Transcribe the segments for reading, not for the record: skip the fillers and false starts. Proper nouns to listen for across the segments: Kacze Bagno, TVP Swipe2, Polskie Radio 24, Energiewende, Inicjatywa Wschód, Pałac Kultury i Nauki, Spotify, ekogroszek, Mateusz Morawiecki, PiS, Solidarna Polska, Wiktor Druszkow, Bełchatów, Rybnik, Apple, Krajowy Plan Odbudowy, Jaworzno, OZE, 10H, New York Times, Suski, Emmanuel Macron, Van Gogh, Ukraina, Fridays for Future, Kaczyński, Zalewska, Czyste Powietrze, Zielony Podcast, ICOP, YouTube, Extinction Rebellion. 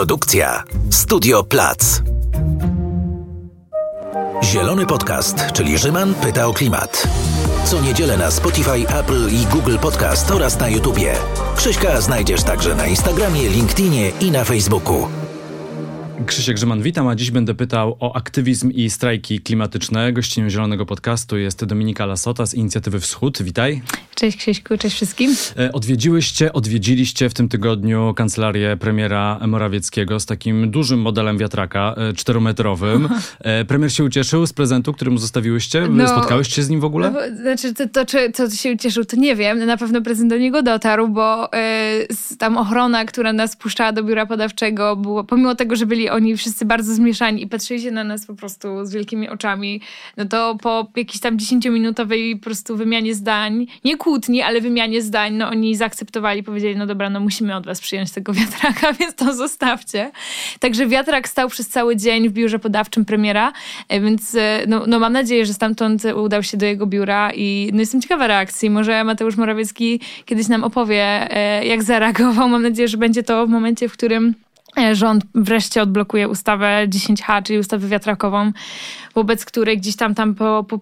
Produkcja Studio Plac. Zielony Podcast, czyli Rzyman pyta o klimat. Co niedzielę na Spotify, Apple i Google Podcast oraz na YouTubie. Krzyśka znajdziesz także na Instagramie, LinkedInie i na Facebooku. Krzysiek Grzyman, witam, a dziś będę pytał o aktywizm i strajki klimatyczne. Gościem Zielonego Podcastu jest Dominika Lasota z Inicjatywy Wschód. Witaj. Cześć Krzyśku, cześć wszystkim. Odwiedziliście w tym tygodniu kancelarię premiera Morawieckiego z takim dużym modelem wiatraka, 4-metrowym. Premier się ucieszył z prezentu, który mu zostawiłyście? Spotkałeś się z nim w ogóle? Czy się ucieszył, to nie wiem. Na pewno prezent do niego dotarł, bo tam ochrona, która nas puszczała do biura podawczego, było, pomimo tego, że byli oni wszyscy bardzo zmieszani i patrzyli się na nas po prostu z wielkimi oczami, no to po jakiejś tam 10-minutowej po prostu wymianie zdań, nie kłótni, ale wymianie zdań, no oni zaakceptowali, powiedzieli, no dobra, no musimy od was przyjąć tego wiatraka, więc to zostawcie. Także wiatrak stał przez cały dzień w biurze podawczym premiera, więc no mam nadzieję, że stamtąd udał się do jego biura i no jestem ciekawa reakcji. Może Mateusz Morawiecki kiedyś nam opowie, jak zareagował. Mam nadzieję, że będzie to w momencie, w którym rząd wreszcie odblokuje ustawę 10H, czyli ustawę wiatrakową, wobec której gdzieś tam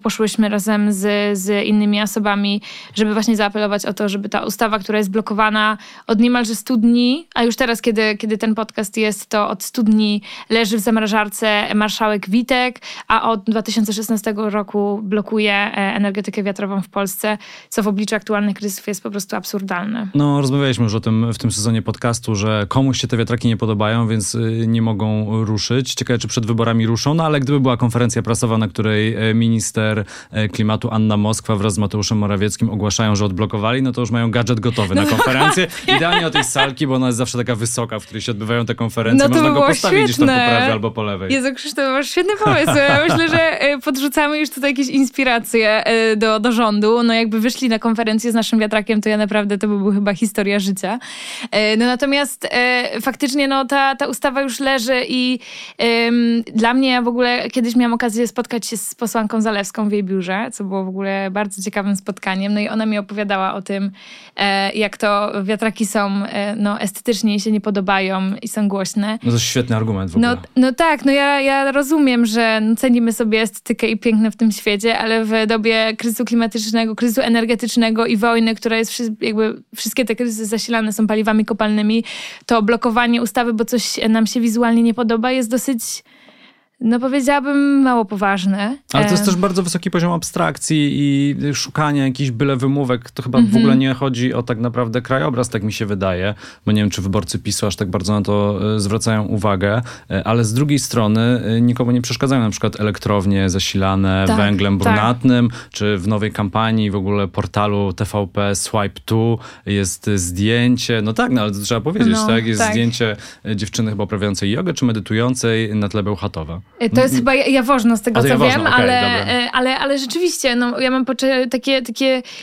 poszłyśmy razem z innymi osobami, żeby właśnie zaapelować o to, żeby ta ustawa, która jest blokowana od niemalże 100 dni, a już teraz, kiedy ten podcast jest, to od 100 dni leży w zamrażarce marszałek Witek, a od 2016 roku blokuje energetykę wiatrową w Polsce, co w obliczu aktualnych kryzysów jest po prostu absurdalne. No, rozmawialiśmy już o tym w tym sezonie podcastu, że komuś się te wiatraki nie podobają, więc nie mogą ruszyć. Ciekawe, czy przed wyborami ruszą, no ale gdyby była konferencja prasowa, na której minister klimatu Anna Moskwa wraz z Mateuszem Morawieckim ogłaszają, że odblokowali, no to już mają gadżet gotowy na konferencję. Idealnie o tej salki, bo ona jest zawsze taka wysoka, w której się odbywają te konferencje. No to można go postawić gdzieś tam po prawej albo po lewej. Jezu Krzysztof, masz świetny pomysł. Ja myślę, że podrzucamy już tutaj jakieś inspiracje do rządu. No jakby wyszli na konferencję z naszym wiatrakiem, to ja naprawdę, to by była chyba historia życia. No natomiast faktycznie no ta ustawa już leży i dla mnie w ogóle kiedyś miałam okazję spotkać się z posłanką Zalewską w jej biurze, co było w ogóle bardzo ciekawym spotkaniem. No i ona mi opowiadała o tym, jak to wiatraki są estetycznie i się nie podobają i są głośne. No to jest świetny argument w ogóle. No tak, ja rozumiem, że cenimy sobie estetykę i piękne w tym świecie, ale w dobie kryzysu klimatycznego, kryzysu energetycznego i wojny, która jest jakby wszystkie te kryzysy zasilane są paliwami kopalnymi, to blokowanie ustawy, bo coś nam się wizualnie nie podoba, jest dosyć, powiedziałabym, mało poważne. Ale to jest też bardzo wysoki poziom abstrakcji i szukania jakichś byle wymówek. To chyba w ogóle nie chodzi o tak naprawdę krajobraz, tak mi się wydaje. Bo nie wiem, czy wyborcy PiS-u aż tak bardzo na to zwracają uwagę. Ale z drugiej strony nikomu nie przeszkadzają na przykład elektrownie zasilane węglem brunatnym, czy w nowej kampanii w ogóle portalu TVP Swipe2 jest zdjęcie, ale to trzeba powiedzieć, zdjęcie dziewczyny chyba uprawiającej jogę, czy medytującej na tle Bełchatowa. To jest chyba Jaworzno, z tego co wiem, okay, ale rzeczywiście, ja mam takie...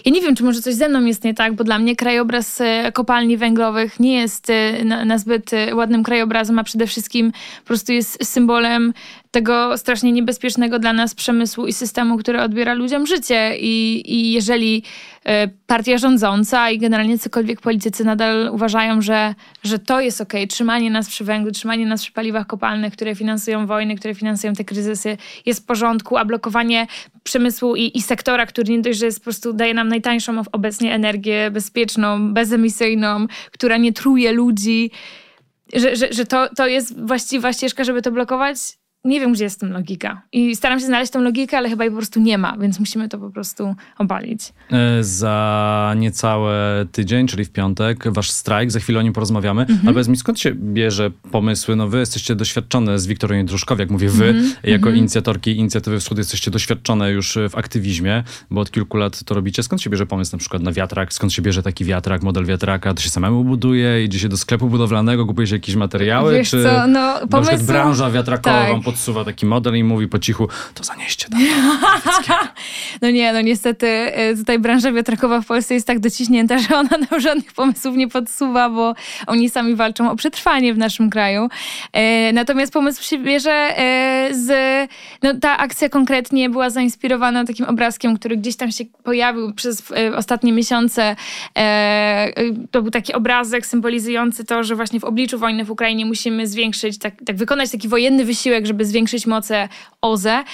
Ja nie wiem, czy może coś ze mną jest nie tak, bo dla mnie krajobraz kopalni węglowych nie jest na zbyt ładnym krajobrazem, a przede wszystkim po prostu jest symbolem tego strasznie niebezpiecznego dla nas przemysłu i systemu, który odbiera ludziom życie. I jeżeli partia rządząca i generalnie cokolwiek politycy nadal uważają, że to jest okej, trzymanie nas przy węglu, trzymanie nas przy paliwach kopalnych, które finansują wojny, które finansują te kryzysy, jest w porządku, a blokowanie przemysłu i sektora, który nie dość, że jest po prostu daje nam najtańszą obecnie energię bezpieczną, bezemisyjną, która nie truje ludzi, że to jest właściwa ścieżka, żeby to blokować. Nie wiem, gdzie jest tam logika. I staram się znaleźć tą logikę, ale chyba jej po prostu nie ma, więc musimy to po prostu obalić. Za niecały tydzień, czyli w piątek, wasz strajk, za chwilę o nim porozmawiamy. Ale powiedz mi, skąd się bierze pomysły? Wy jesteście doświadczone z Wiktorią Druszkow, jak mówię wy, jako inicjatorki Inicjatywy Wschód jesteście doświadczone już w aktywizmie, bo od kilku lat to robicie. Skąd się bierze pomysł na przykład na wiatrak? Skąd się bierze taki wiatrak, model wiatraka? To się samemu buduje? Idzie się do sklepu budowlanego, kupuje się jakieś materiały? Wiesz czy co? Pomysł... na przykład branża wiatrakową tak. podsuwa taki model i mówi po cichu, to zanieście tam. No niestety tutaj branża wiatrakowa w Polsce jest tak dociśnięta, że ona nam żadnych pomysłów nie podsuwa, bo oni sami walczą o przetrwanie w naszym kraju. Natomiast pomysł się bierze ta akcja konkretnie była zainspirowana takim obrazkiem, który gdzieś tam się pojawił przez ostatnie miesiące. To był taki obrazek symbolizujący to, że właśnie w obliczu wojny w Ukrainie musimy zwiększyć, tak wykonać taki wojenny wysiłek, żeby zwiększyć moce OZE.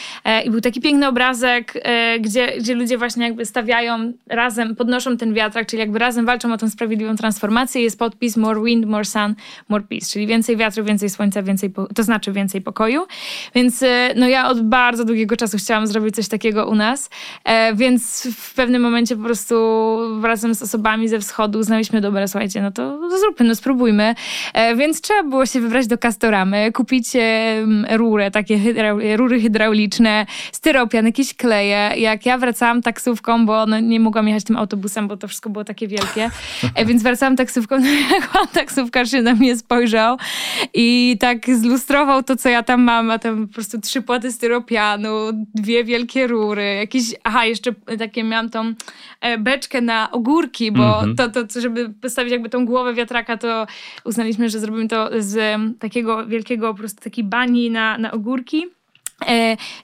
I był taki piękny obrazek, gdzie ludzie właśnie jakby stawiają razem, podnoszą ten wiatrak, czyli jakby razem walczą o tę sprawiedliwą transformację. Jest podpis More Wind, More Sun, More Peace, czyli więcej wiatru, więcej słońca, to znaczy więcej pokoju. Więc ja od bardzo długiego czasu chciałam zrobić coś takiego u nas, więc w pewnym momencie po prostu razem z osobami ze wschodu uznałyśmy, dobra, słuchajcie, no to zróbmy, spróbujmy. Więc trzeba było się wybrać do Castoramy, kupić rurę, takie rury hydrauliczne, styropian, jakieś kleje. Jak ja wracałam taksówką, bo nie mogłam jechać tym autobusem, bo to wszystko było takie wielkie, więc wracałam taksówką, taksówkarz się na mnie spojrzał i tak zlustrował to, co ja tam mam, a tam po prostu 3 płaty styropianu, 2 wielkie rury, jakieś, jeszcze takie miałam tą beczkę na ogórki, bo to, żeby postawić jakby tą głowę wiatraka, to uznaliśmy, że zrobimy to z takiego wielkiego po prostu takiej bani na ogórki.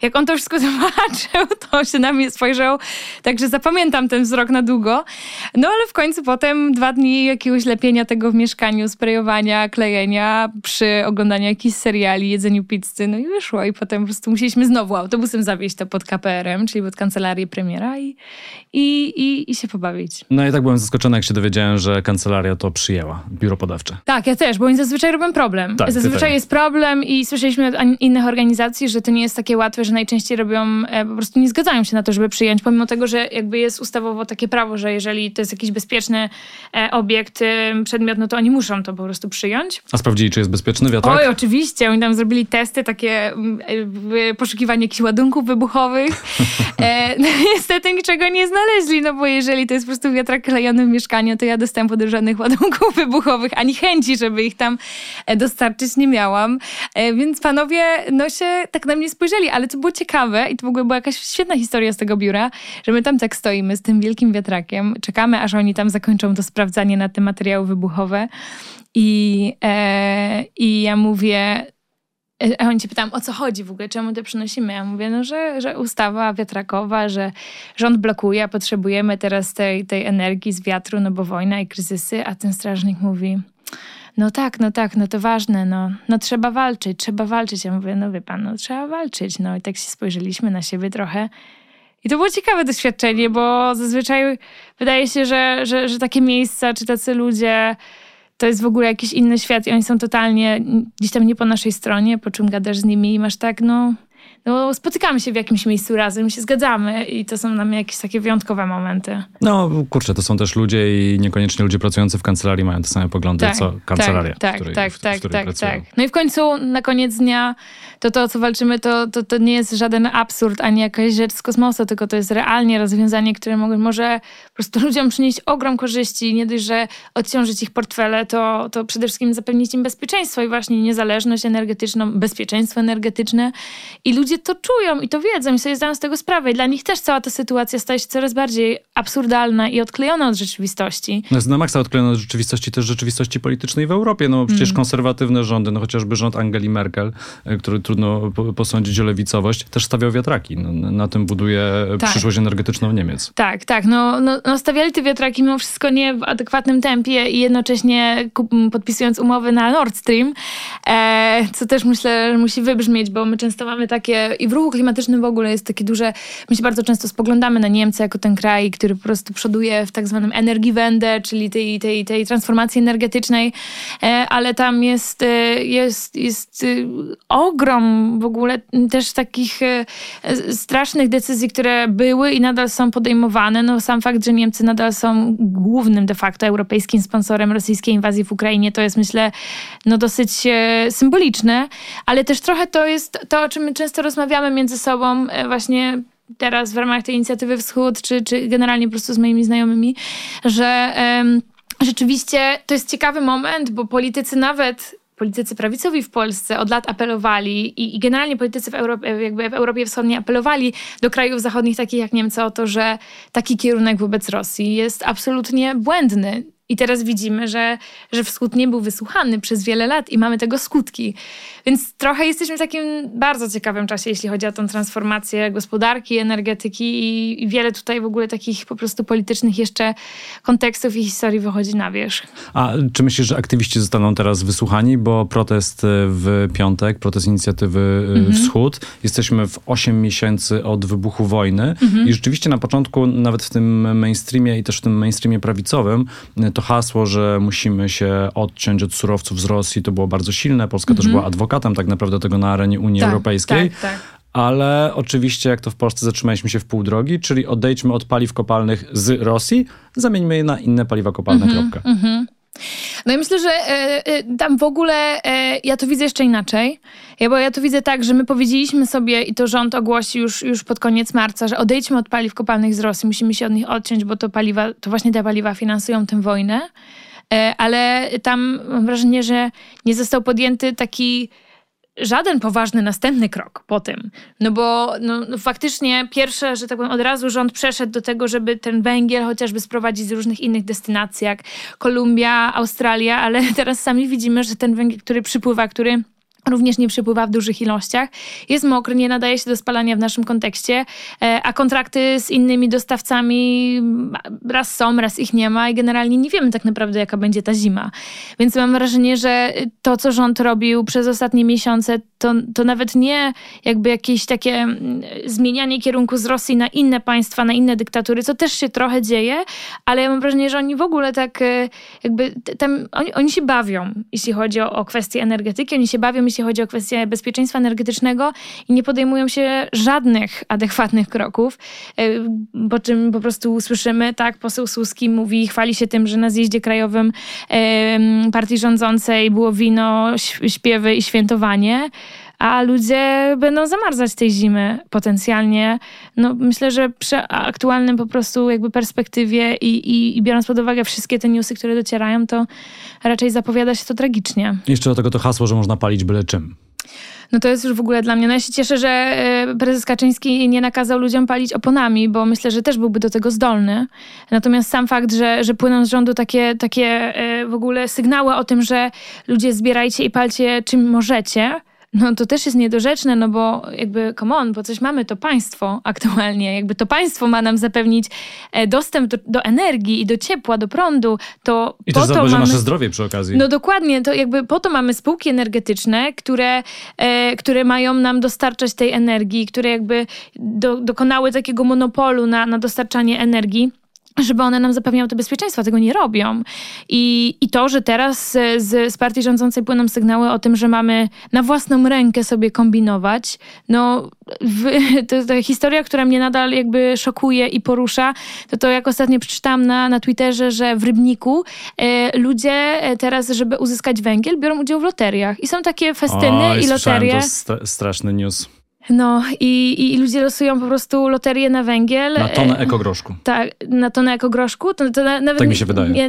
Jak on to wszystko zobaczył, to się na mnie spojrzał, także zapamiętam ten wzrok na długo. No ale w końcu potem 2 dni jakiegoś lepienia tego w mieszkaniu, sprejowania, klejenia, przy oglądaniu jakichś seriali, jedzeniu pizzy, no i wyszło. I potem po prostu musieliśmy znowu autobusem zawieźć to pod KPR-em, czyli pod kancelarię premiera i się pobawić. No ja tak byłem zaskoczona, jak się dowiedziałem, że kancelaria to przyjęła, biuro podawcze. Tak, ja też, bo oni zazwyczaj robią problem. Tak, zazwyczaj jest problem i słyszeliśmy od innych organizacji, że to nie jest takie łatwe, że najczęściej robią, po prostu nie zgadzają się na to, żeby przyjąć, pomimo tego, że jakby jest ustawowo takie prawo, że jeżeli to jest jakiś bezpieczny obiekt, przedmiot, no to oni muszą to po prostu przyjąć. A sprawdzili, czy jest bezpieczny wiatrak? Oj, oczywiście. Oni tam zrobili testy, takie poszukiwanie jakichś ładunków wybuchowych. Niestety niczego nie znaleźli, no bo jeżeli to jest po prostu wiatrak klejony w mieszkaniu, to ja dostępu do żadnych ładunków wybuchowych, ani chęci, żeby ich tam dostarczyć nie miałam. Więc panowie, się tak na mnie spojrzeli, ale to było ciekawe i to w ogóle była jakaś świetna historia z tego biura, że my tam tak stoimy z tym wielkim wiatrakiem, czekamy, aż oni tam zakończą to sprawdzanie na te materiały wybuchowe i ja mówię, a oni się pytają, o co chodzi w ogóle, czemu to przynosimy? Ja mówię, że ustawa wiatrakowa, że rząd blokuje, a potrzebujemy teraz tej energii z wiatru, no bo wojna i kryzysy, a ten strażnik mówi... No tak, no to ważne, no trzeba walczyć. Ja mówię, no wie pan, trzeba walczyć. No i tak się spojrzeliśmy na siebie trochę. I to było ciekawe doświadczenie, bo zazwyczaj wydaje się, że takie miejsca czy tacy ludzie to jest w ogóle jakiś inny świat i oni są totalnie gdzieś tam nie po naszej stronie, po czym gadasz z nimi i masz tak, no spotykamy się w jakimś miejscu razem, się zgadzamy i to są dla mnie jakieś takie wyjątkowe momenty. No kurczę, to są też ludzie i niekoniecznie ludzie pracujący w kancelarii mają te same poglądy, tak, co kancelaria, w której pracują. No i w końcu na koniec dnia to o co walczymy, to nie jest żaden absurd, ani jakaś rzecz z kosmosu, tylko to jest realnie rozwiązanie, które może po prostu ludziom przynieść ogrom korzyści. Nie dość, że odciążyć ich portfele, to przede wszystkim zapewnić im bezpieczeństwo i właśnie niezależność energetyczną, bezpieczeństwo energetyczne i ludzie to czują i to wiedzą i sobie zdają z tego sprawę. I dla nich też cała ta sytuacja staje się coraz bardziej absurdalna i odklejona od rzeczywistości. No jest na maksa odklejona od rzeczywistości, też rzeczywistości politycznej w Europie. No przecież konserwatywne rządy, chociażby rząd Angeli Merkel, który trudno posądzić o lewicowość, też stawiał wiatraki. Na tym buduje przyszłość energetyczną Niemiec. Tak. Stawiali te wiatraki mimo wszystko nie w adekwatnym tempie i jednocześnie podpisując umowy na Nord Stream, co też myślę, że musi wybrzmieć, bo my często mamy takie i w ruchu klimatycznym w ogóle jest takie duże... My się bardzo często spoglądamy na Niemcy jako ten kraj, który po prostu przoduje w tak zwanym Energiewende, czyli tej transformacji energetycznej, ale tam jest ogrom w ogóle też takich strasznych decyzji, które były i nadal są podejmowane. Sam fakt, że Niemcy nadal są głównym de facto europejskim sponsorem rosyjskiej inwazji w Ukrainie, to jest myślę dosyć symboliczne, ale też trochę to jest to, o czym my często rozmawiamy między sobą właśnie teraz w ramach tej inicjatywy Wschód, czy generalnie po prostu z moimi znajomymi, że rzeczywiście to jest ciekawy moment, bo politycy nawet politycy prawicowi w Polsce od lat apelowali i generalnie politycy w Europie Wschodniej apelowali do krajów zachodnich takich jak Niemcy o to, że taki kierunek wobec Rosji jest absolutnie błędny. I teraz widzimy, że Wschód nie był wysłuchany przez wiele lat i mamy tego skutki. Więc trochę jesteśmy w takim bardzo ciekawym czasie, jeśli chodzi o tą transformację gospodarki, energetyki i wiele tutaj w ogóle takich po prostu politycznych jeszcze kontekstów i historii wychodzi na wierzch. A czy myślisz, że aktywiści zostaną teraz wysłuchani? Bo protest w piątek, protest inicjatywy Wschód. Jesteśmy w 8 miesięcy od wybuchu wojny i rzeczywiście na początku, nawet w tym mainstreamie i też w tym mainstreamie prawicowym, to hasło, że musimy się odciąć od surowców z Rosji, to było bardzo silne. Polska też była adwokatem tak naprawdę tego na arenie Unii Europejskiej. Tak. Ale oczywiście, jak to w Polsce, zatrzymaliśmy się w pół drogi, czyli odejdźmy od paliw kopalnych z Rosji, zamieńmy je na inne paliwa kopalne, kropka. No i myślę, że tam w ogóle ja to widzę jeszcze inaczej, bo ja to widzę tak, że my powiedzieliśmy sobie i to rząd ogłosi już pod koniec marca, że odejdźmy od paliw kopalnych z Rosji, musimy się od nich odciąć, bo to właśnie te paliwa finansują tę wojnę, ale tam mam wrażenie, że nie został podjęty taki żaden poważny następny krok po tym. No bo faktycznie pierwsze, że tak powiem, od razu rząd przeszedł do tego, żeby ten węgiel chociażby sprowadzić z różnych innych destynacji, jak Kolumbia, Australia, ale teraz sami widzimy, że ten węgiel, który przypływa, który również nie przypływa w dużych ilościach, jest mokry, nie nadaje się do spalania w naszym kontekście, a kontrakty z innymi dostawcami raz są, raz ich nie ma i generalnie nie wiemy tak naprawdę, jaka będzie ta zima. Więc mam wrażenie, że to, co rząd robił przez ostatnie miesiące, to nawet nie jakby jakieś takie zmienianie kierunku z Rosji na inne państwa, na inne dyktatury, co też się trochę dzieje, ale ja mam wrażenie, że oni w ogóle tak jakby tam, oni się bawią, jeśli chodzi o kwestie energetyki, oni się bawią, jeśli chodzi o kwestię bezpieczeństwa energetycznego i nie podejmują się żadnych adekwatnych kroków, po czym po prostu słyszymy, tak, poseł Suski mówi, chwali się tym, że na zjeździe krajowym partii rządzącej było wino, śpiewy i świętowanie, a ludzie będą zamarzać tej zimy potencjalnie. No myślę, że przy aktualnym po prostu jakby perspektywie i biorąc pod uwagę wszystkie te newsy, które docierają, to raczej zapowiada się to tragicznie. Jeszcze do tego to hasło, że można palić byle czym. No to jest już w ogóle dla mnie. No ja się cieszę, że prezes Kaczyński nie nakazał ludziom palić oponami, bo myślę, że też byłby do tego zdolny. Natomiast sam fakt, że płyną z rządu takie w ogóle sygnały o tym, że ludzie zbierajcie i palcie czym możecie, no to też jest niedorzeczne, no bo jakby come on, bo coś mamy to państwo aktualnie, jakby to państwo ma nam zapewnić dostęp do energii i do ciepła, do prądu, to i po to zabroni nasze zdrowie przy okazji. No dokładnie, to jakby po to mamy spółki energetyczne, które mają nam dostarczać tej energii, które jakby dokonały takiego monopolu na dostarczanie energii, żeby one nam zapewniały to bezpieczeństwo, tego nie robią. I to, że teraz z partii rządzącej płyną sygnały o tym, że mamy na własną rękę sobie kombinować, to historia, która mnie nadal jakby szokuje i porusza, to jak ostatnio przeczytałam na Twitterze, że w Rybniku ludzie teraz, żeby uzyskać węgiel, biorą udział w loteriach. I są takie festyny i loterie. To straszny news. No i ludzie losują po prostu loterię na węgiel. Na tonę ekogroszku. Tak, na tonę ekogroszku. To nawet tak mi się wydaje.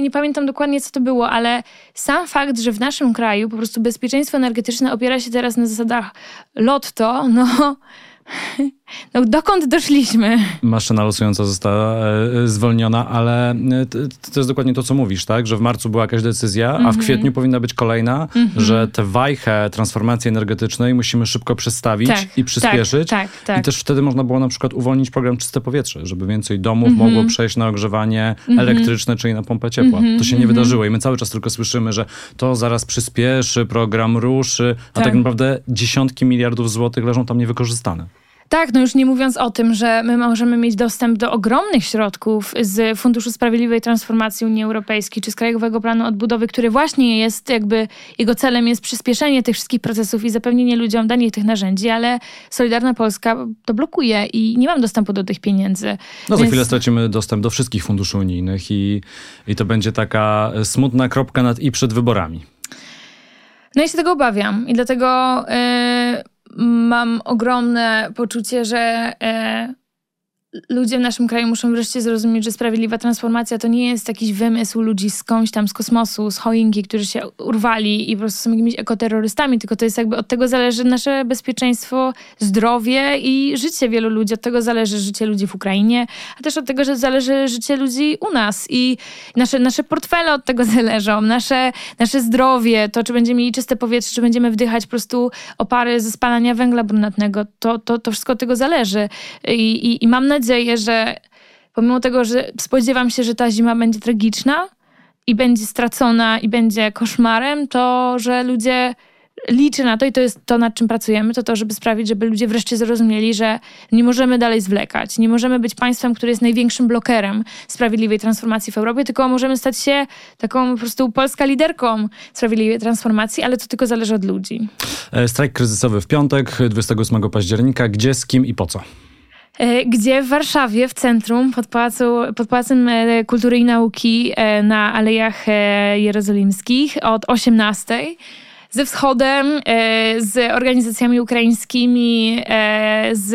Nie pamiętam dokładnie, co to było, ale sam fakt, że w naszym kraju po prostu bezpieczeństwo energetyczne opiera się teraz na zasadach lotto, no dokąd doszliśmy? Maszyna losująca została zwolniona, ale to jest dokładnie to, co mówisz, tak? Że w marcu była jakaś decyzja, a w kwietniu powinna być kolejna, że tę wajchę transformacji energetycznej musimy szybko przestawić i przyspieszyć. Tak. I też wtedy można było na przykład uwolnić program Czyste Powietrze, żeby więcej domów mogło przejść na ogrzewanie elektryczne, czyli na pompę ciepła. To się nie wydarzyło i my cały czas tylko słyszymy, że to zaraz przyspieszy, program ruszy, a tak naprawdę dziesiątki miliardów złotych leżą tam niewykorzystane. Tak, już nie mówiąc o tym, że my możemy mieć dostęp do ogromnych środków z Funduszu Sprawiedliwej Transformacji Unii Europejskiej czy z Krajowego Planu Odbudowy, który właśnie jest jakby, jego celem jest przyspieszenie tych wszystkich procesów i zapewnienie ludziom danie tych narzędzi, ale Solidarna Polska to blokuje i nie mam dostępu do tych pieniędzy. Za chwilę stracimy dostęp do wszystkich funduszy unijnych i to będzie taka smutna kropka nad i przed wyborami. No ja się tego obawiam i dlatego mam ogromne poczucie, że ludzie w naszym kraju muszą wreszcie zrozumieć, że sprawiedliwa transformacja to nie jest jakiś wymysł ludzi skądś tam z kosmosu, z choinki, którzy się urwali i po prostu są jakimiś ekoterrorystami, tylko to jest jakby od tego zależy nasze bezpieczeństwo, zdrowie i życie wielu ludzi. Od tego zależy życie ludzi w Ukrainie, a też od tego, że zależy życie ludzi u nas i nasze portfele od tego zależą, nasze zdrowie, to czy będziemy mieli czyste powietrze, czy będziemy wdychać po prostu opary ze spalania węgla brunatnego, to wszystko od tego zależy. I mam nadzieję, że pomimo tego, że spodziewam się, że ta zima będzie tragiczna i będzie stracona i będzie koszmarem, to że ludzie liczy na to i to jest to, nad czym pracujemy, to żeby sprawić, żeby ludzie wreszcie zrozumieli, że nie możemy dalej zwlekać, nie możemy być państwem, które jest największym blokerem sprawiedliwej transformacji w Europie, tylko możemy stać się taką po prostu polska liderką sprawiedliwej transformacji, ale to tylko zależy od ludzi. Strajk kryzysowy w piątek, 28 października. Gdzie, z kim i po co? Gdzie w Warszawie, w centrum, pod Pałacem Kultury i Nauki na Alejach Jerozolimskich od 18:00. Ze Wschodem, z organizacjami ukraińskimi, z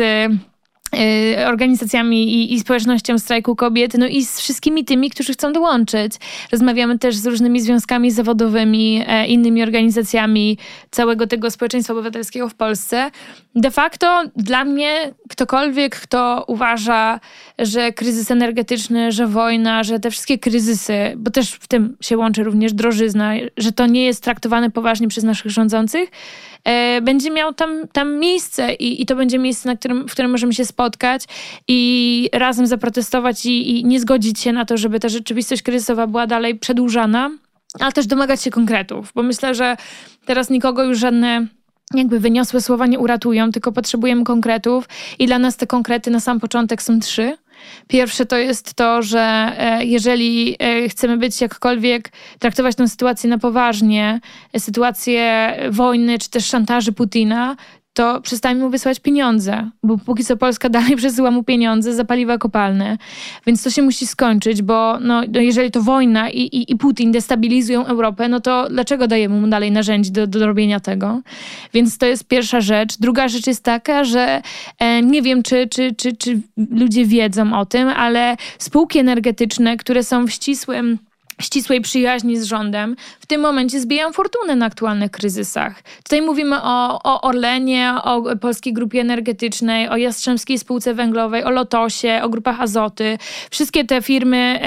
organizacjami i społecznością strajku kobiet, no i z wszystkimi tymi, którzy chcą dołączyć. Rozmawiamy też z różnymi związkami zawodowymi, innymi organizacjami całego tego społeczeństwa obywatelskiego w Polsce. De facto dla mnie ktokolwiek, kto uważa, że kryzys energetyczny, że wojna, że te wszystkie kryzysy, bo też w tym się łączy również drożyzna, że to nie jest traktowane poważnie przez naszych rządzących, będzie miał tam miejsce i to będzie miejsce, w którym możemy się spotkać i razem zaprotestować i nie zgodzić się na to, żeby ta rzeczywistość kryzysowa była dalej przedłużana, ale też domagać się konkretów, bo myślę, że teraz nikogo już żadne jakby wyniosłe słowa nie uratują, tylko potrzebujemy konkretów i dla nas te konkrety na sam początek są 3. Pierwsze to jest to, że jeżeli chcemy być jakkolwiek, traktować tę sytuację na poważnie, sytuację wojny czy też szantaży Putina, to przestańmy mu wysyłać pieniądze, bo póki co Polska dalej przesyła mu pieniądze za paliwa kopalne. Więc to się musi skończyć, bo jeżeli to wojna i Putin destabilizują Europę, no to dlaczego dajemy mu dalej narzędzi do robienia tego? Więc to jest pierwsza rzecz. Druga rzecz jest taka, że nie wiem, czy ludzie wiedzą o tym, ale spółki energetyczne, które są w ścisłej przyjaźni z rządem, w tym momencie zbijają fortunę na aktualnych kryzysach. Tutaj mówimy o Orlenie, o Polskiej Grupie Energetycznej, o Jastrzębskiej Spółce Węglowej, o Lotosie, o Grupach Azoty. Wszystkie te firmy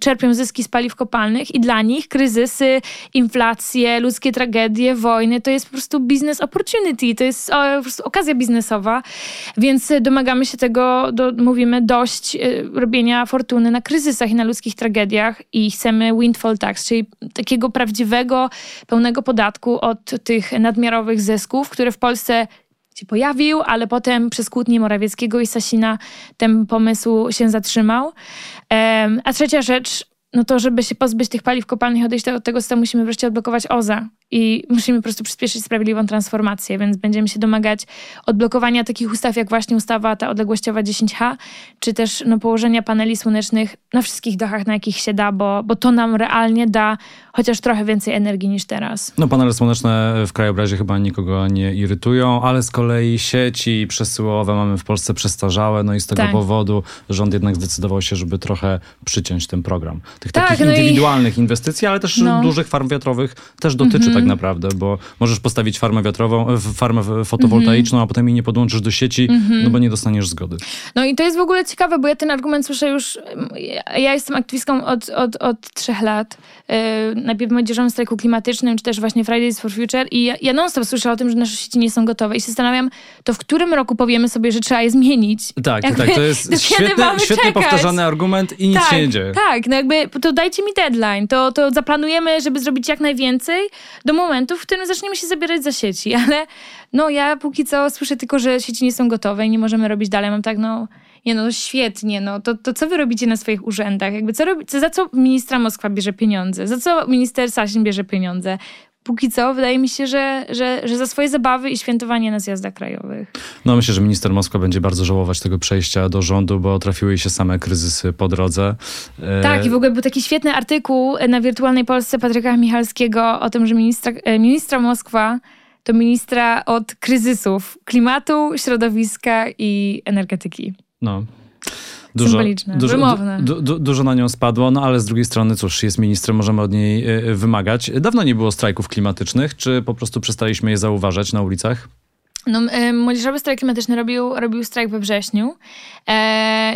czerpią zyski z paliw kopalnych i dla nich kryzysy, inflacje, ludzkie tragedie, wojny to jest po prostu business opportunity, to jest po prostu okazja biznesowa, więc domagamy się tego, mówimy dość robienia fortuny na kryzysach i na ludzkich tragediach i chcemy windfall tax, czyli takiego prawdziwego, pełnego podatku od tych nadmiarowych zysków, które w Polsce się pojawił, ale potem przez kłótnie Morawieckiego i Sasina ten pomysł się zatrzymał. A trzecia rzecz, no to żeby się pozbyć tych paliw kopalnych, odejść od tego, co musimy wreszcie odblokować OZE i musimy po prostu przyspieszyć sprawiedliwą transformację, więc będziemy się domagać odblokowania takich ustaw, jak właśnie ustawa ta odległościowa 10H, czy też położenia paneli słonecznych na wszystkich dachach, na jakich się da, bo to nam realnie da chociaż trochę więcej energii niż teraz. Panele słoneczne w krajobrazie chyba nikogo nie irytują, ale z kolei sieci przesyłowe mamy w Polsce przestarzałe, i z tego powodu rząd jednak zdecydował się, żeby trochę przyciąć ten program. Tych takich indywidualnych inwestycji, ale też dużych farm wiatrowych też dotyczy tak naprawdę, bo możesz postawić farmę wiatrową, farmę fotowoltaiczną, a potem jej nie podłączysz do sieci, bo nie dostaniesz zgody. I to jest w ogóle ciekawe, bo ja ten argument słyszę już, ja jestem aktywistką od 3 lat, najpierw młodzieżowym strajku klimatycznym, czy też właśnie Fridays for Future i ja non-stop słyszę o tym, że nasze sieci nie są gotowe i się zastanawiam, to w którym roku powiemy sobie, że trzeba je zmienić. Tak, to jest świetnie powtarzany argument i nic się nie dzieje. To dajcie mi deadline, to zaplanujemy, żeby zrobić jak najwięcej do momentu, w którym zaczniemy się zabierać za sieci, ale ja póki co słyszę tylko, że sieci nie są gotowe i nie możemy robić dalej. Mam tak, świetnie, to co wy robicie na swoich urzędach? Za co ministra Moskwa bierze pieniądze? Za co minister Sasin bierze pieniądze? Póki co wydaje mi się, że za swoje zabawy i świętowanie na zjazdach krajowych. Myślę, że minister Moskwa będzie bardzo żałować tego przejścia do rządu, bo trafiły jej się same kryzysy po drodze. Tak, i w ogóle był taki świetny artykuł na Wirtualnej Polsce Patryka Michalskiego o tym, że ministra Moskwa to ministra od kryzysów klimatu, środowiska i energetyki. Dużo na nią spadło, no ale z drugiej strony, cóż, jest ministrem, możemy od niej wymagać. Dawno nie było strajków klimatycznych, czy po prostu przestaliśmy je zauważać na ulicach? No, Młodzieżowy Strajk Klimatyczny robił strajk we wrześniu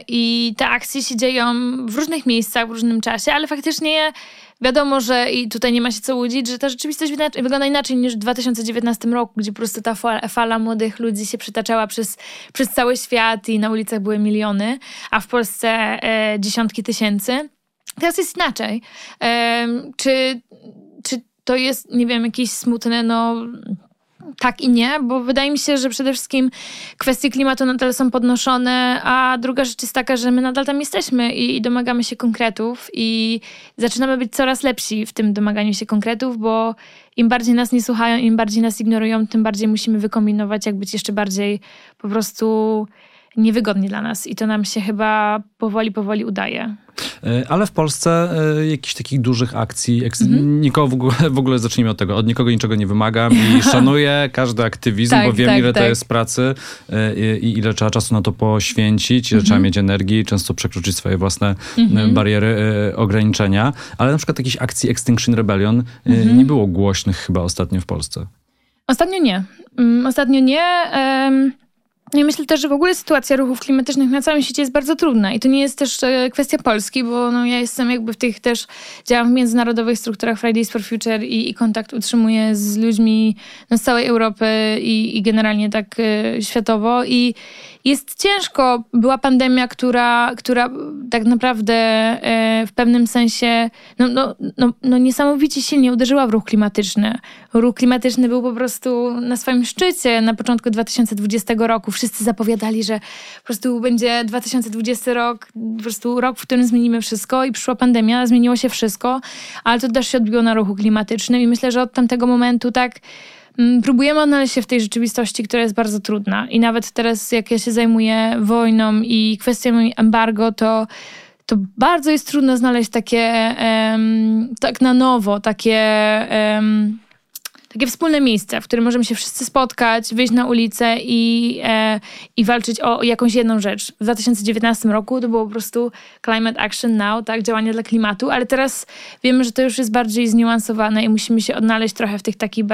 i te akcje się dzieją w różnych miejscach, w różnym czasie, ale faktycznie wiadomo, że i tutaj nie ma się co łudzić, że ta rzeczywistość wygląda inaczej niż w 2019 roku, gdzie po prostu ta fala młodych ludzi się przytaczała przez cały świat i na ulicach były miliony, a w Polsce dziesiątki tysięcy. Teraz jest inaczej. Czy to jest, nie wiem, jakieś smutne, no... Tak i nie, bo wydaje mi się, że przede wszystkim kwestie klimatu nadal są podnoszone, a druga rzecz jest taka, że my nadal tam jesteśmy i domagamy się konkretów i zaczynamy być coraz lepsi w tym domaganiu się konkretów, bo im bardziej nas nie słuchają, im bardziej nas ignorują, tym bardziej musimy wykombinować, jak być jeszcze bardziej po prostu niewygodnie dla nas i to nam się chyba powoli udaje. Ale w Polsce jakichś takich dużych akcji, nikogo w ogóle zacznijmy od tego, od nikogo niczego nie wymagam i szanuję każdy aktywizm, bo wiem ile to jest pracy i ile trzeba czasu na to poświęcić, ile trzeba mieć energii, często przekroczyć swoje własne bariery, ograniczenia, ale na przykład jakichś akcji Extinction Rebellion nie było głośnych chyba ostatnio w Polsce. Ostatnio nie. Ja myślę też, że w ogóle sytuacja ruchów klimatycznych na całym świecie jest bardzo trudna i to nie jest też kwestia Polski, bo no ja jestem jakby w tych też, działam w międzynarodowych strukturach Fridays for Future i kontakt utrzymuję z ludźmi no, z całej Europy i generalnie tak światowo i jest ciężko. Była pandemia, która tak naprawdę w pewnym sensie niesamowicie silnie uderzyła w ruch klimatyczny. Ruch klimatyczny był po prostu na swoim szczycie na początku 2020 roku. Wszyscy zapowiadali, że po prostu będzie 2020 rok, po prostu rok, w którym zmienimy wszystko i przyszła pandemia, zmieniło się wszystko, ale to też się odbiło na ruchu klimatycznym i myślę, że od tamtego momentu tak próbujemy odnaleźć się w tej rzeczywistości, która jest bardzo trudna i nawet teraz, jak ja się zajmuję wojną i kwestią embargo, to bardzo jest trudno znaleźć takie tak na nowo, takie wspólne miejsce, w którym możemy się wszyscy spotkać, wyjść na ulicę i walczyć o jakąś jedną rzecz. W 2019 roku to było po prostu Climate Action Now, tak, działania dla klimatu, ale teraz wiemy, że to już jest bardziej zniuansowane i musimy się odnaleźć trochę w tych takich,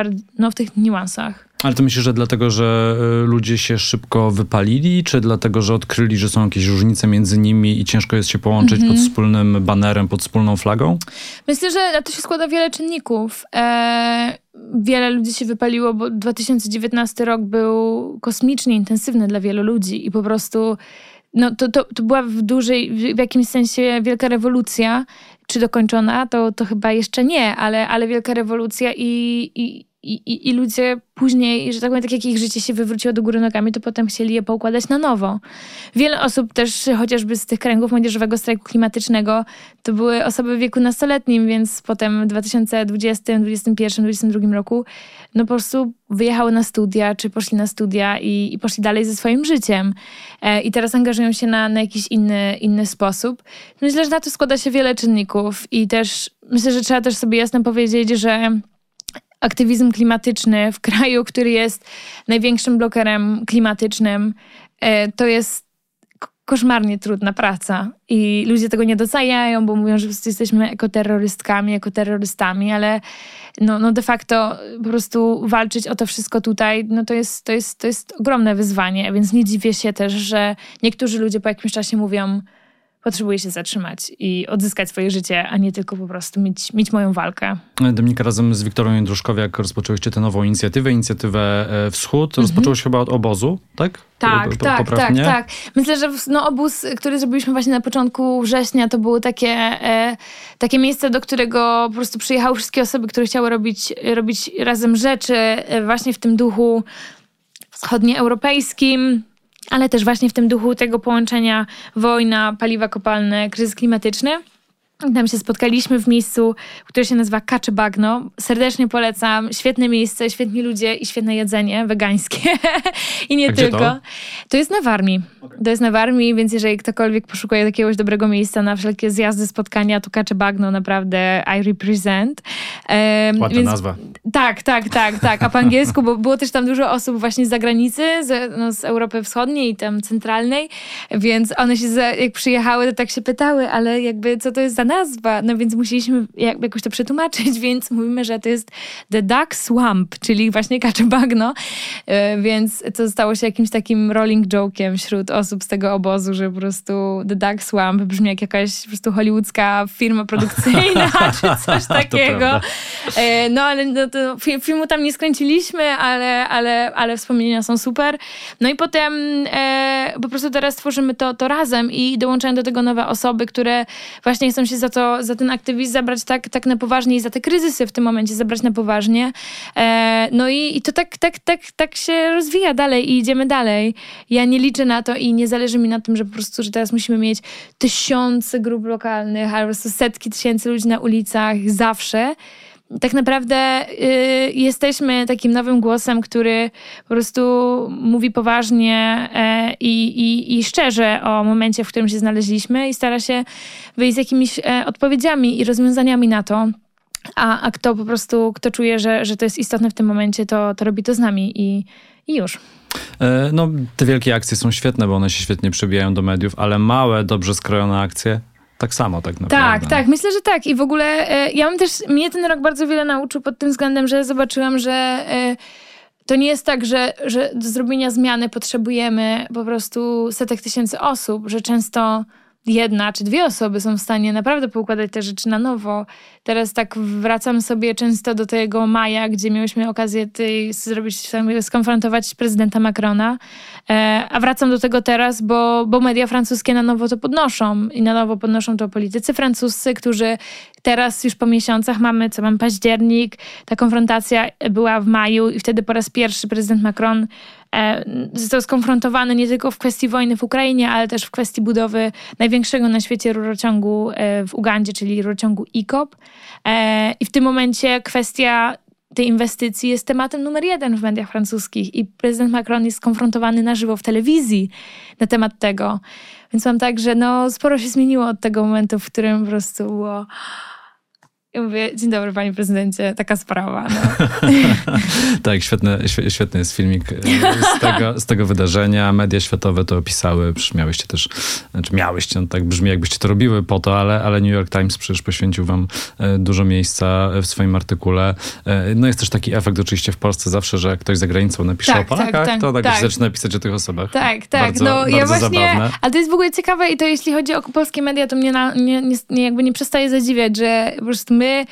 w tych niuansach. Ale to myślisz, że dlatego, że ludzie się szybko wypalili, czy dlatego, że odkryli, że są jakieś różnice między nimi i ciężko jest się połączyć pod wspólnym banerem, pod wspólną flagą? Myślę, że na to się składa wiele czynników. Wiele ludzi się wypaliło, bo 2019 rok był kosmicznie intensywny dla wielu ludzi i po prostu to była w jakimś sensie wielka rewolucja. Czy dokończona? To chyba jeszcze nie, ale wielka rewolucja i ludzie później, że tak powiem, tak jak ich życie się wywróciło do góry nogami, to potem chcieli je poukładać na nowo. Wiele osób też, chociażby z tych kręgów młodzieżowego strajku klimatycznego, to były osoby w wieku nastoletnim, więc potem w 2020, 2021, 2022 roku no po prostu wyjechały na studia, czy poszli na studia i poszli dalej ze swoim życiem. I teraz angażują się na jakiś inny sposób. Myślę, że na to składa się wiele czynników i też myślę, że trzeba też sobie jasno powiedzieć, że aktywizm klimatyczny w kraju, który jest największym blokerem klimatycznym, to jest koszmarnie trudna praca. I ludzie tego nie doceniają, bo mówią, że jesteśmy ekoterrorystkami, ekoterrorystami, ale de facto po prostu walczyć o to wszystko tutaj, to jest ogromne wyzwanie. Więc nie dziwię się też, że niektórzy ludzie po jakimś czasie mówią: potrzebuję się zatrzymać i odzyskać swoje życie, a nie tylko po prostu mieć moją walkę. Dominika, razem z Wiktorem Druszkowem, jak rozpoczęłyście tę nową inicjatywę Wschód, rozpoczęłyście chyba od obozu, tak? Tak. Myślę, że obóz, który zrobiliśmy właśnie na początku września, to było takie miejsce, do którego po prostu przyjechały wszystkie osoby, które chciały robić razem rzeczy właśnie w tym duchu wschodnioeuropejskim, ale też właśnie w tym duchu tego połączenia wojna, paliwa kopalne, kryzys klimatyczny. Tam się spotkaliśmy w miejscu, które się nazywa Kacze Bagno. Serdecznie polecam. Świetne miejsce, świetni ludzie i świetne jedzenie wegańskie. I nie tylko. To jest na Warmii. Okay. To jest na Warmii, więc jeżeli ktokolwiek poszukuje jakiegoś dobrego miejsca na wszelkie zjazdy, spotkania, to Kacze Bagno, naprawdę I represent. Ładna nazwa. Tak. A po angielsku, bo było też tam dużo osób właśnie z zagranicy, z Europy Wschodniej i tam centralnej, więc one się jak przyjechały, to tak się pytały, ale jakby co to jest za nazwa? No więc musieliśmy jakoś to przetłumaczyć, więc mówimy, że to jest The Duck Swamp, czyli właśnie Kacze Bagno, więc to stało się jakimś takim rolling joke'iem wśród osób z tego obozu, że po prostu The Duck Swamp brzmi jak jakaś po prostu hollywoodzka firma produkcyjna czy coś takiego. No ale to filmu tam nie skręciliśmy, ale wspomnienia są super. No i potem po prostu teraz tworzymy to razem i dołączają do tego nowe osoby, które właśnie chcą się za ten aktywizm zabrać tak na poważnie i za te kryzysy w tym momencie zabrać na poważnie. No i to tak się rozwija dalej i idziemy dalej. Ja nie liczę na to i nie zależy mi na tym, że po prostu, że teraz musimy mieć 1000 grup lokalnych, albo setki tysięcy ludzi na ulicach zawsze. Tak naprawdę jesteśmy takim nowym głosem, który po prostu mówi poważnie i szczerze o momencie, w którym się znaleźliśmy i stara się wyjść z jakimiś odpowiedziami i rozwiązaniami na to. A kto po prostu, kto czuje, że to jest istotne w tym momencie, to robi to z nami i już. No, te wielkie akcje są świetne, bo one się świetnie przebijają do mediów, ale małe, dobrze skrojone akcje tak samo tak naprawdę. Tak, myślę, że tak. I w ogóle mnie ten rok bardzo wiele nauczył pod tym względem, że zobaczyłam, że to nie jest tak, że do zrobienia zmiany potrzebujemy po prostu setek tysięcy osób, że często jedna czy dwie osoby są w stanie naprawdę poukładać te rzeczy na nowo. Teraz tak wracam sobie często do tego maja, gdzie mieliśmy okazję skonfrontować prezydenta Macrona, a wracam do tego teraz, bo media francuskie na nowo to podnoszą i na nowo podnoszą to politycy francuscy, którzy teraz już po miesiącach mamy październik, ta konfrontacja była w maju i wtedy po raz pierwszy prezydent Macron został skonfrontowany nie tylko w kwestii wojny w Ukrainie, ale też w kwestii budowy największego na świecie rurociągu w Ugandzie, czyli rurociągu ICOP. I w tym momencie kwestia tej inwestycji jest tematem numer 1 w mediach francuskich i prezydent Macron jest skonfrontowany na żywo w telewizji na temat tego. Więc mam tak, że sporo się zmieniło od tego momentu, w którym po prostu było... Ja mówię, dzień dobry panie prezydencie, taka sprawa. No. Tak, świetny jest filmik z tego wydarzenia. Media światowe to opisały, miałyście też, miałyście, tak brzmi jakbyście to robiły po to, ale New York Times przecież poświęcił wam dużo miejsca w swoim artykule. No jest też taki efekt oczywiście w Polsce zawsze, że ktoś za granicą napisze o Polakach, to nagle się zaczyna pisać o tych osobach. Tak. Bardzo, ja właśnie, zabawne. Ale to jest w ogóle ciekawe i to jeśli chodzi o polskie media, to mnie jakby nie przestaje zadziwiać, że po prostu my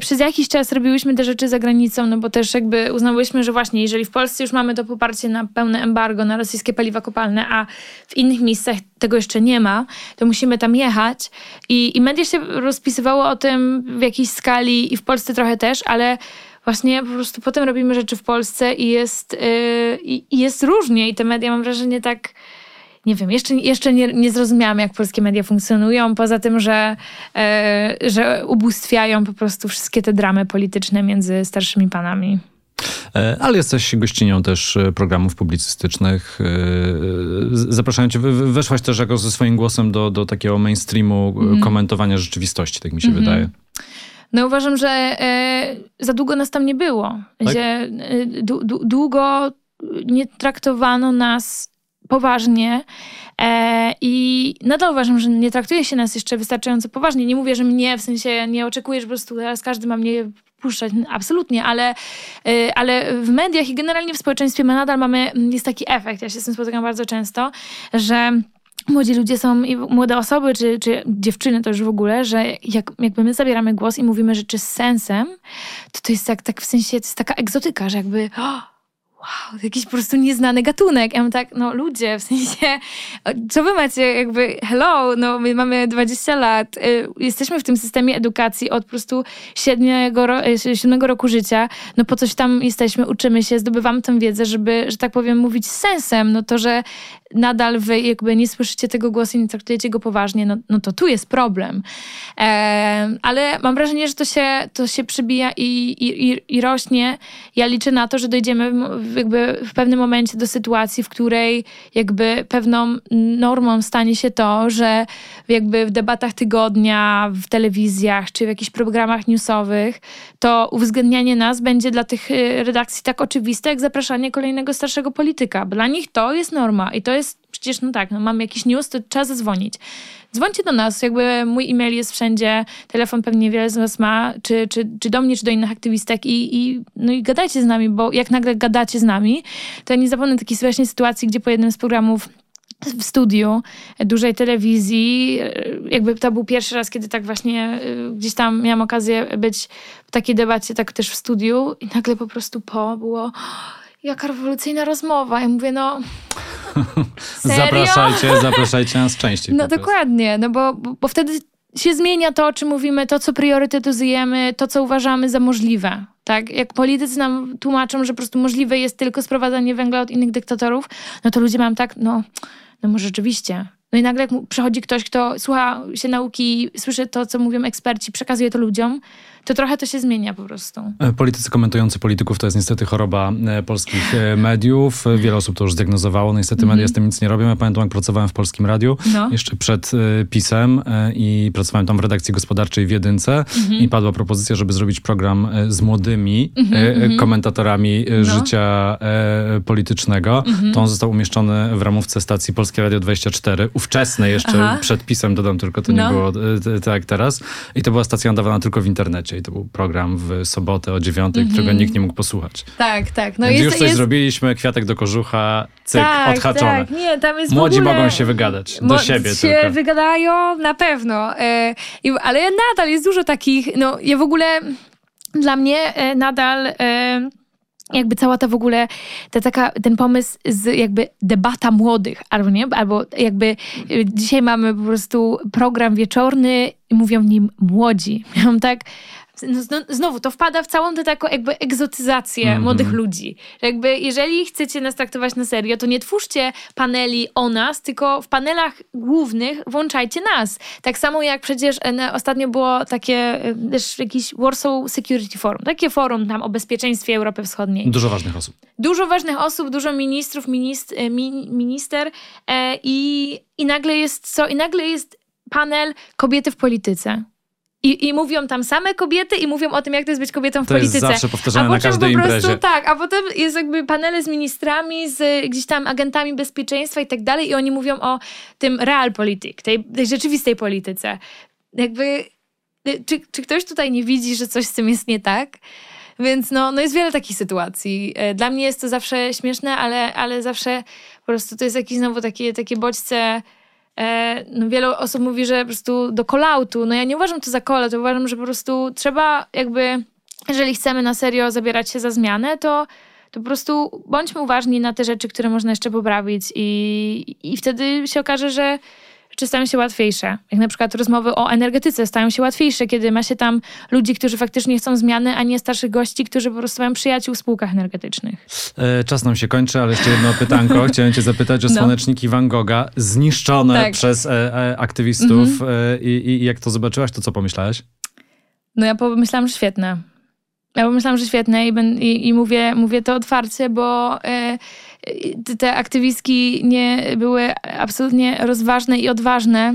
przez jakiś czas robiłyśmy te rzeczy za granicą, bo też jakby uznałyśmy, że właśnie jeżeli w Polsce już mamy to poparcie na pełne embargo na rosyjskie paliwa kopalne, a w innych miejscach tego jeszcze nie ma, to musimy tam jechać. I media się rozpisywało o tym w jakiejś skali i w Polsce trochę też, ale właśnie po prostu potem robimy rzeczy w Polsce i jest różnie i te media mam wrażenie tak... Nie wiem, jeszcze nie zrozumiałam, jak polskie media funkcjonują, poza tym, że ubóstwiają po prostu wszystkie te dramy polityczne między starszymi panami. Ale jesteś gościnią też programów publicystycznych. Zapraszam cię, weszłaś też jako ze swoim głosem do takiego mainstreamu komentowania rzeczywistości, tak mi się wydaje. No uważam, że za długo nas tam nie było. Tak? Że długo nie traktowano nas poważnie i nadal uważam, że nie traktuje się nas jeszcze wystarczająco poważnie. Nie mówię, że mnie, w sensie nie oczekuję, że po prostu teraz każdy ma mnie puszczać, absolutnie, ale w mediach i generalnie w społeczeństwie jest taki efekt, ja się z tym spotykam bardzo często, że młodzi ludzie są, i młode osoby, czy dziewczyny to już w ogóle, że jakby my zabieramy głos i mówimy rzeczy z sensem, to jest tak w sensie, to jest taka egzotyka, że jakby... wow, jakiś po prostu nieznany gatunek. Ja mam tak, ludzie, w sensie, co wy macie, jakby, hello, my mamy 20 lat, jesteśmy w tym systemie edukacji od po prostu 7 roku życia, po coś tam jesteśmy, uczymy się, zdobywamy tę wiedzę, żeby, że tak powiem, mówić z sensem, to, że nadal wy jakby nie słyszycie tego głosu i nie traktujecie go poważnie, to tu jest problem. Ale mam wrażenie, że to się przybija i rośnie. Ja liczę na to, że dojdziemy jakby w pewnym momencie do sytuacji, w której jakby pewną normą stanie się to, że jakby w debatach tygodnia, w telewizjach czy w jakichś programach newsowych to uwzględnianie nas będzie dla tych redakcji tak oczywiste, jak zapraszanie kolejnego starszego polityka. Dla nich to jest norma i to jest przecież mam jakiś news, to trzeba zadzwonić. Dzwońcie do nas, jakby mój e-mail jest wszędzie, telefon pewnie wiele z was ma, czy do mnie, czy do innych aktywistek i gadajcie z nami, bo jak nagle gadacie z nami, to ja nie zapomnę takiej właśnie sytuacji, gdzie po jednym z programów w studiu dużej telewizji, jakby to był pierwszy raz, kiedy tak właśnie gdzieś tam miałam okazję być w takiej debacie, tak też w studiu i nagle po prostu było... Jaka rewolucyjna rozmowa. Ja mówię, serio? Zapraszajcie nas częściej. Dokładnie, bo wtedy się zmienia to, o czym mówimy, to, co priorytetyzujemy, to, co uważamy za możliwe. Tak? Jak politycy nam tłumaczą, że po prostu możliwe jest tylko sprowadzanie węgla od innych dyktatorów, to ludzie mają tak, może rzeczywiście. I nagle jak przychodzi ktoś, kto słucha się nauki, słyszy to, co mówią eksperci, przekazuje to ludziom, to trochę to się zmienia po prostu. Politycy komentujący polityków to jest niestety choroba polskich mediów. Wiele osób to już zdiagnozowało. Niestety media z tym nic nie robią. Ja pamiętam, jak pracowałem w Polskim Radiu jeszcze przed PiS-em i pracowałem tam w redakcji gospodarczej w Jedynce i padła propozycja, żeby zrobić program z młodymi komentatorami życia politycznego. To on został umieszczony w ramówce stacji Polskie Radio 24, ówczesne jeszcze, przed PiS-em dodam tylko, to nie było tak jak teraz. I to była stacja nadawana tylko w internecie. I to był program w sobotę o 9:00, którego nikt nie mógł posłuchać. Tak. Zrobiliśmy, kwiatek do kożucha, cyk, odhaczone. Tak, nie, tam jest młodzi w ogóle... mogą się wygadać do siebie się tylko. Wygadają na pewno. Ale nadal jest dużo takich, ja w ogóle, dla mnie nadal... jakby cała ta w ogóle, ten pomysł z jakby debata młodych, albo jakby dzisiaj mamy po prostu program wieczorny i mówią w nim młodzi. Miałam tak, znowu to wpada w całą tę taką jakby egzotyzację młodych ludzi. Jakby jeżeli chcecie nas traktować na serio, to nie twórzcie paneli o nas, tylko w panelach głównych włączajcie nas. Tak samo jak przecież ostatnio było takie też jakiś Warsaw Security Forum. Takie forum tam o bezpieczeństwie Europy Wschodniej. Dużo ważnych osób, dużo ministrów, minister i nagle jest co? I nagle jest panel kobiety w polityce. I mówią tam same kobiety i mówią o tym, jak to jest być kobietą w polityce. To jest zawsze powtarzane na każdej imprezie. Tak, a potem jest jakby panele z ministrami, z gdzieś tam agentami bezpieczeństwa i tak dalej i oni mówią o tym realpolitik, tej rzeczywistej polityce. Jakby, czy ktoś tutaj nie widzi, że coś z tym jest nie tak? Więc jest wiele takich sytuacji. Dla mnie jest to zawsze śmieszne, ale zawsze po prostu to jest jakieś znowu takie bodźce... wiele osób mówi, że po prostu do call-outu, ja nie uważam to za call-out, uważam, że po prostu trzeba jakby, jeżeli chcemy na serio zabierać się za zmianę, to po prostu bądźmy uważni na te rzeczy, które można jeszcze poprawić i wtedy się okaże, że rzeczy stają się łatwiejsze. Jak na przykład rozmowy o energetyce stają się łatwiejsze, kiedy ma się tam ludzi, którzy faktycznie chcą zmiany, a nie starszych gości, którzy po prostu mają przyjaciół w spółkach energetycznych. Czas nam się kończy, ale jeszcze jedno pytanko. Chciałem cię zapytać o słoneczniki Van Gogha, zniszczone przez aktywistów. I jak to zobaczyłaś, to co pomyślałaś? Ja pomyślałam, że świetne. I mówię to otwarcie, bo... te aktywistki nie były absolutnie rozważne i odważne.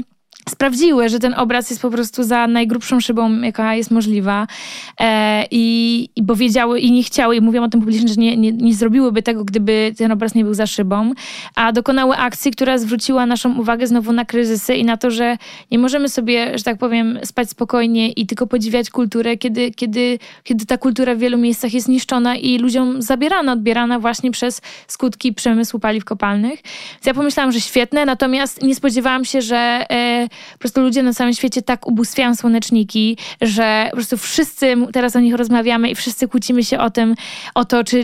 Sprawdziły, że ten obraz jest po prostu za najgrubszą szybą, jaka jest możliwa. Bo wiedziały i nie chciały, i mówią o tym publicznie, że nie zrobiłyby tego, gdyby ten obraz nie był za szybą. A dokonały akcji, która zwróciła naszą uwagę znowu na kryzysy i na to, że nie możemy sobie, że tak powiem, spać spokojnie i tylko podziwiać kulturę, kiedy ta kultura w wielu miejscach jest niszczona i ludziom zabierana, odbierana właśnie przez skutki przemysłu paliw kopalnych. Więc ja pomyślałam, że świetne, natomiast nie spodziewałam się, że... po prostu ludzie na całym świecie tak ubóstwiają słoneczniki, że po prostu wszyscy teraz o nich rozmawiamy i wszyscy kłócimy się o to, czy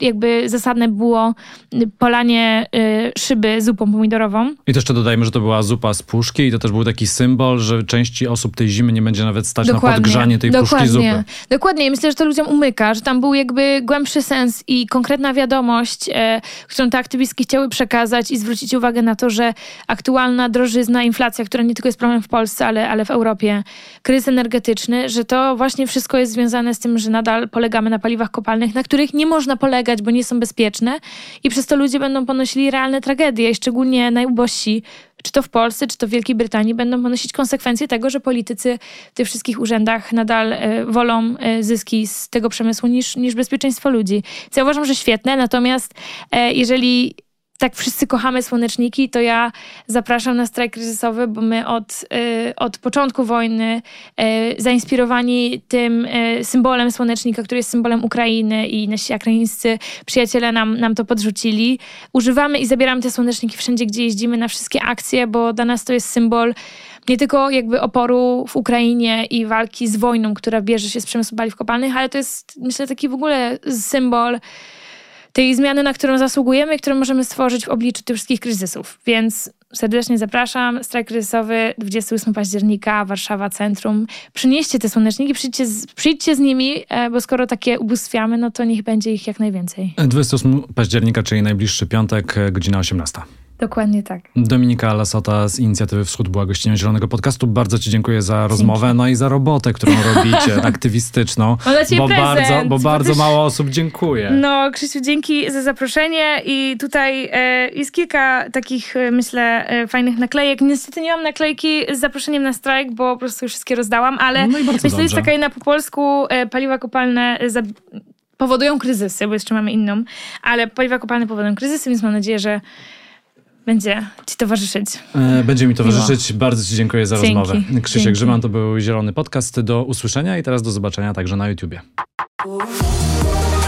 jakby zasadne było polanie szyby zupą pomidorową. I to jeszcze dodajmy, że to była zupa z puszki i to też był taki symbol, że części osób tej zimy nie będzie nawet stać na podgrzanie tej puszki zupy. Dokładnie. Myślę, że to ludziom umyka, że tam był jakby głębszy sens i konkretna wiadomość, którą te aktywistki chciały przekazać i zwrócić uwagę na to, że aktualna drożyzna potężna inflacja, która nie tylko jest problemem w Polsce, ale w Europie, kryzys energetyczny, że to właśnie wszystko jest związane z tym, że nadal polegamy na paliwach kopalnych, na których nie można polegać, bo nie są bezpieczne i przez to ludzie będą ponosili realne tragedie i szczególnie najubożsi, czy to w Polsce, czy to w Wielkiej Brytanii, będą ponosić konsekwencje tego, że politycy w tych wszystkich urzędach nadal wolą zyski z tego przemysłu niż bezpieczeństwo ludzi. Co ja uważam, że świetne, natomiast jeżeli tak wszyscy kochamy słoneczniki, to ja zapraszam na strajk kryzysowy, bo my od początku wojny zainspirowani tym symbolem słonecznika, który jest symbolem Ukrainy i nasi ukraińscy przyjaciele nam to podrzucili, używamy i zabieramy te słoneczniki wszędzie, gdzie jeździmy, na wszystkie akcje, bo dla nas to jest symbol nie tylko jakby oporu w Ukrainie i walki z wojną, która bierze się z przemysłu paliw kopalnych, ale to jest, myślę, taki w ogóle symbol tej zmiany, na którą zasługujemy i którą możemy stworzyć w obliczu tych wszystkich kryzysów. Więc serdecznie zapraszam. Strajk kryzysowy 28 października, Warszawa Centrum. Przynieście te słoneczniki, przyjdźcie z nimi, bo skoro takie ubóstwiamy, no to niech będzie ich jak najwięcej. 28 października, czyli najbliższy piątek, godzina 18. Dokładnie tak. Dominika Lasota z Inicjatywy Wschód była gościnią Zielonego Podcastu. Bardzo ci dziękuję za rozmowę, no i za robotę, którą robicie, aktywistyczną. Bo bardzo mało osób dziękuję. No, Krzysiu, dzięki za zaproszenie i tutaj jest kilka takich, myślę, fajnych naklejek. Niestety nie mam naklejki z zaproszeniem na strajk, bo po prostu wszystkie rozdałam, ale no myślę, że jest taka jedna po polsku, paliwa kopalne powodują kryzysy, bo jeszcze mamy inną, ale paliwa kopalne powodują kryzysy, więc mam nadzieję, że będzie ci towarzyszyć. Będzie mi towarzyszyć. Miło. Bardzo ci dziękuję za rozmowę. Krzysiek Grzyman, to był Zielony Podcast. Do usłyszenia i teraz do zobaczenia także na YouTubie.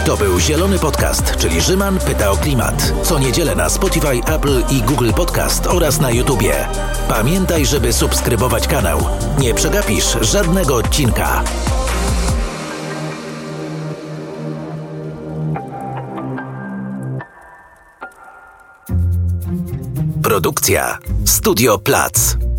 To był Zielony Podcast, czyli Grzyman pyta o klimat. Co niedzielę na Spotify, Apple i Google Podcast oraz na YouTubie. Pamiętaj, żeby subskrybować kanał. Nie przegapisz żadnego odcinka. Produkcja Studio Plac.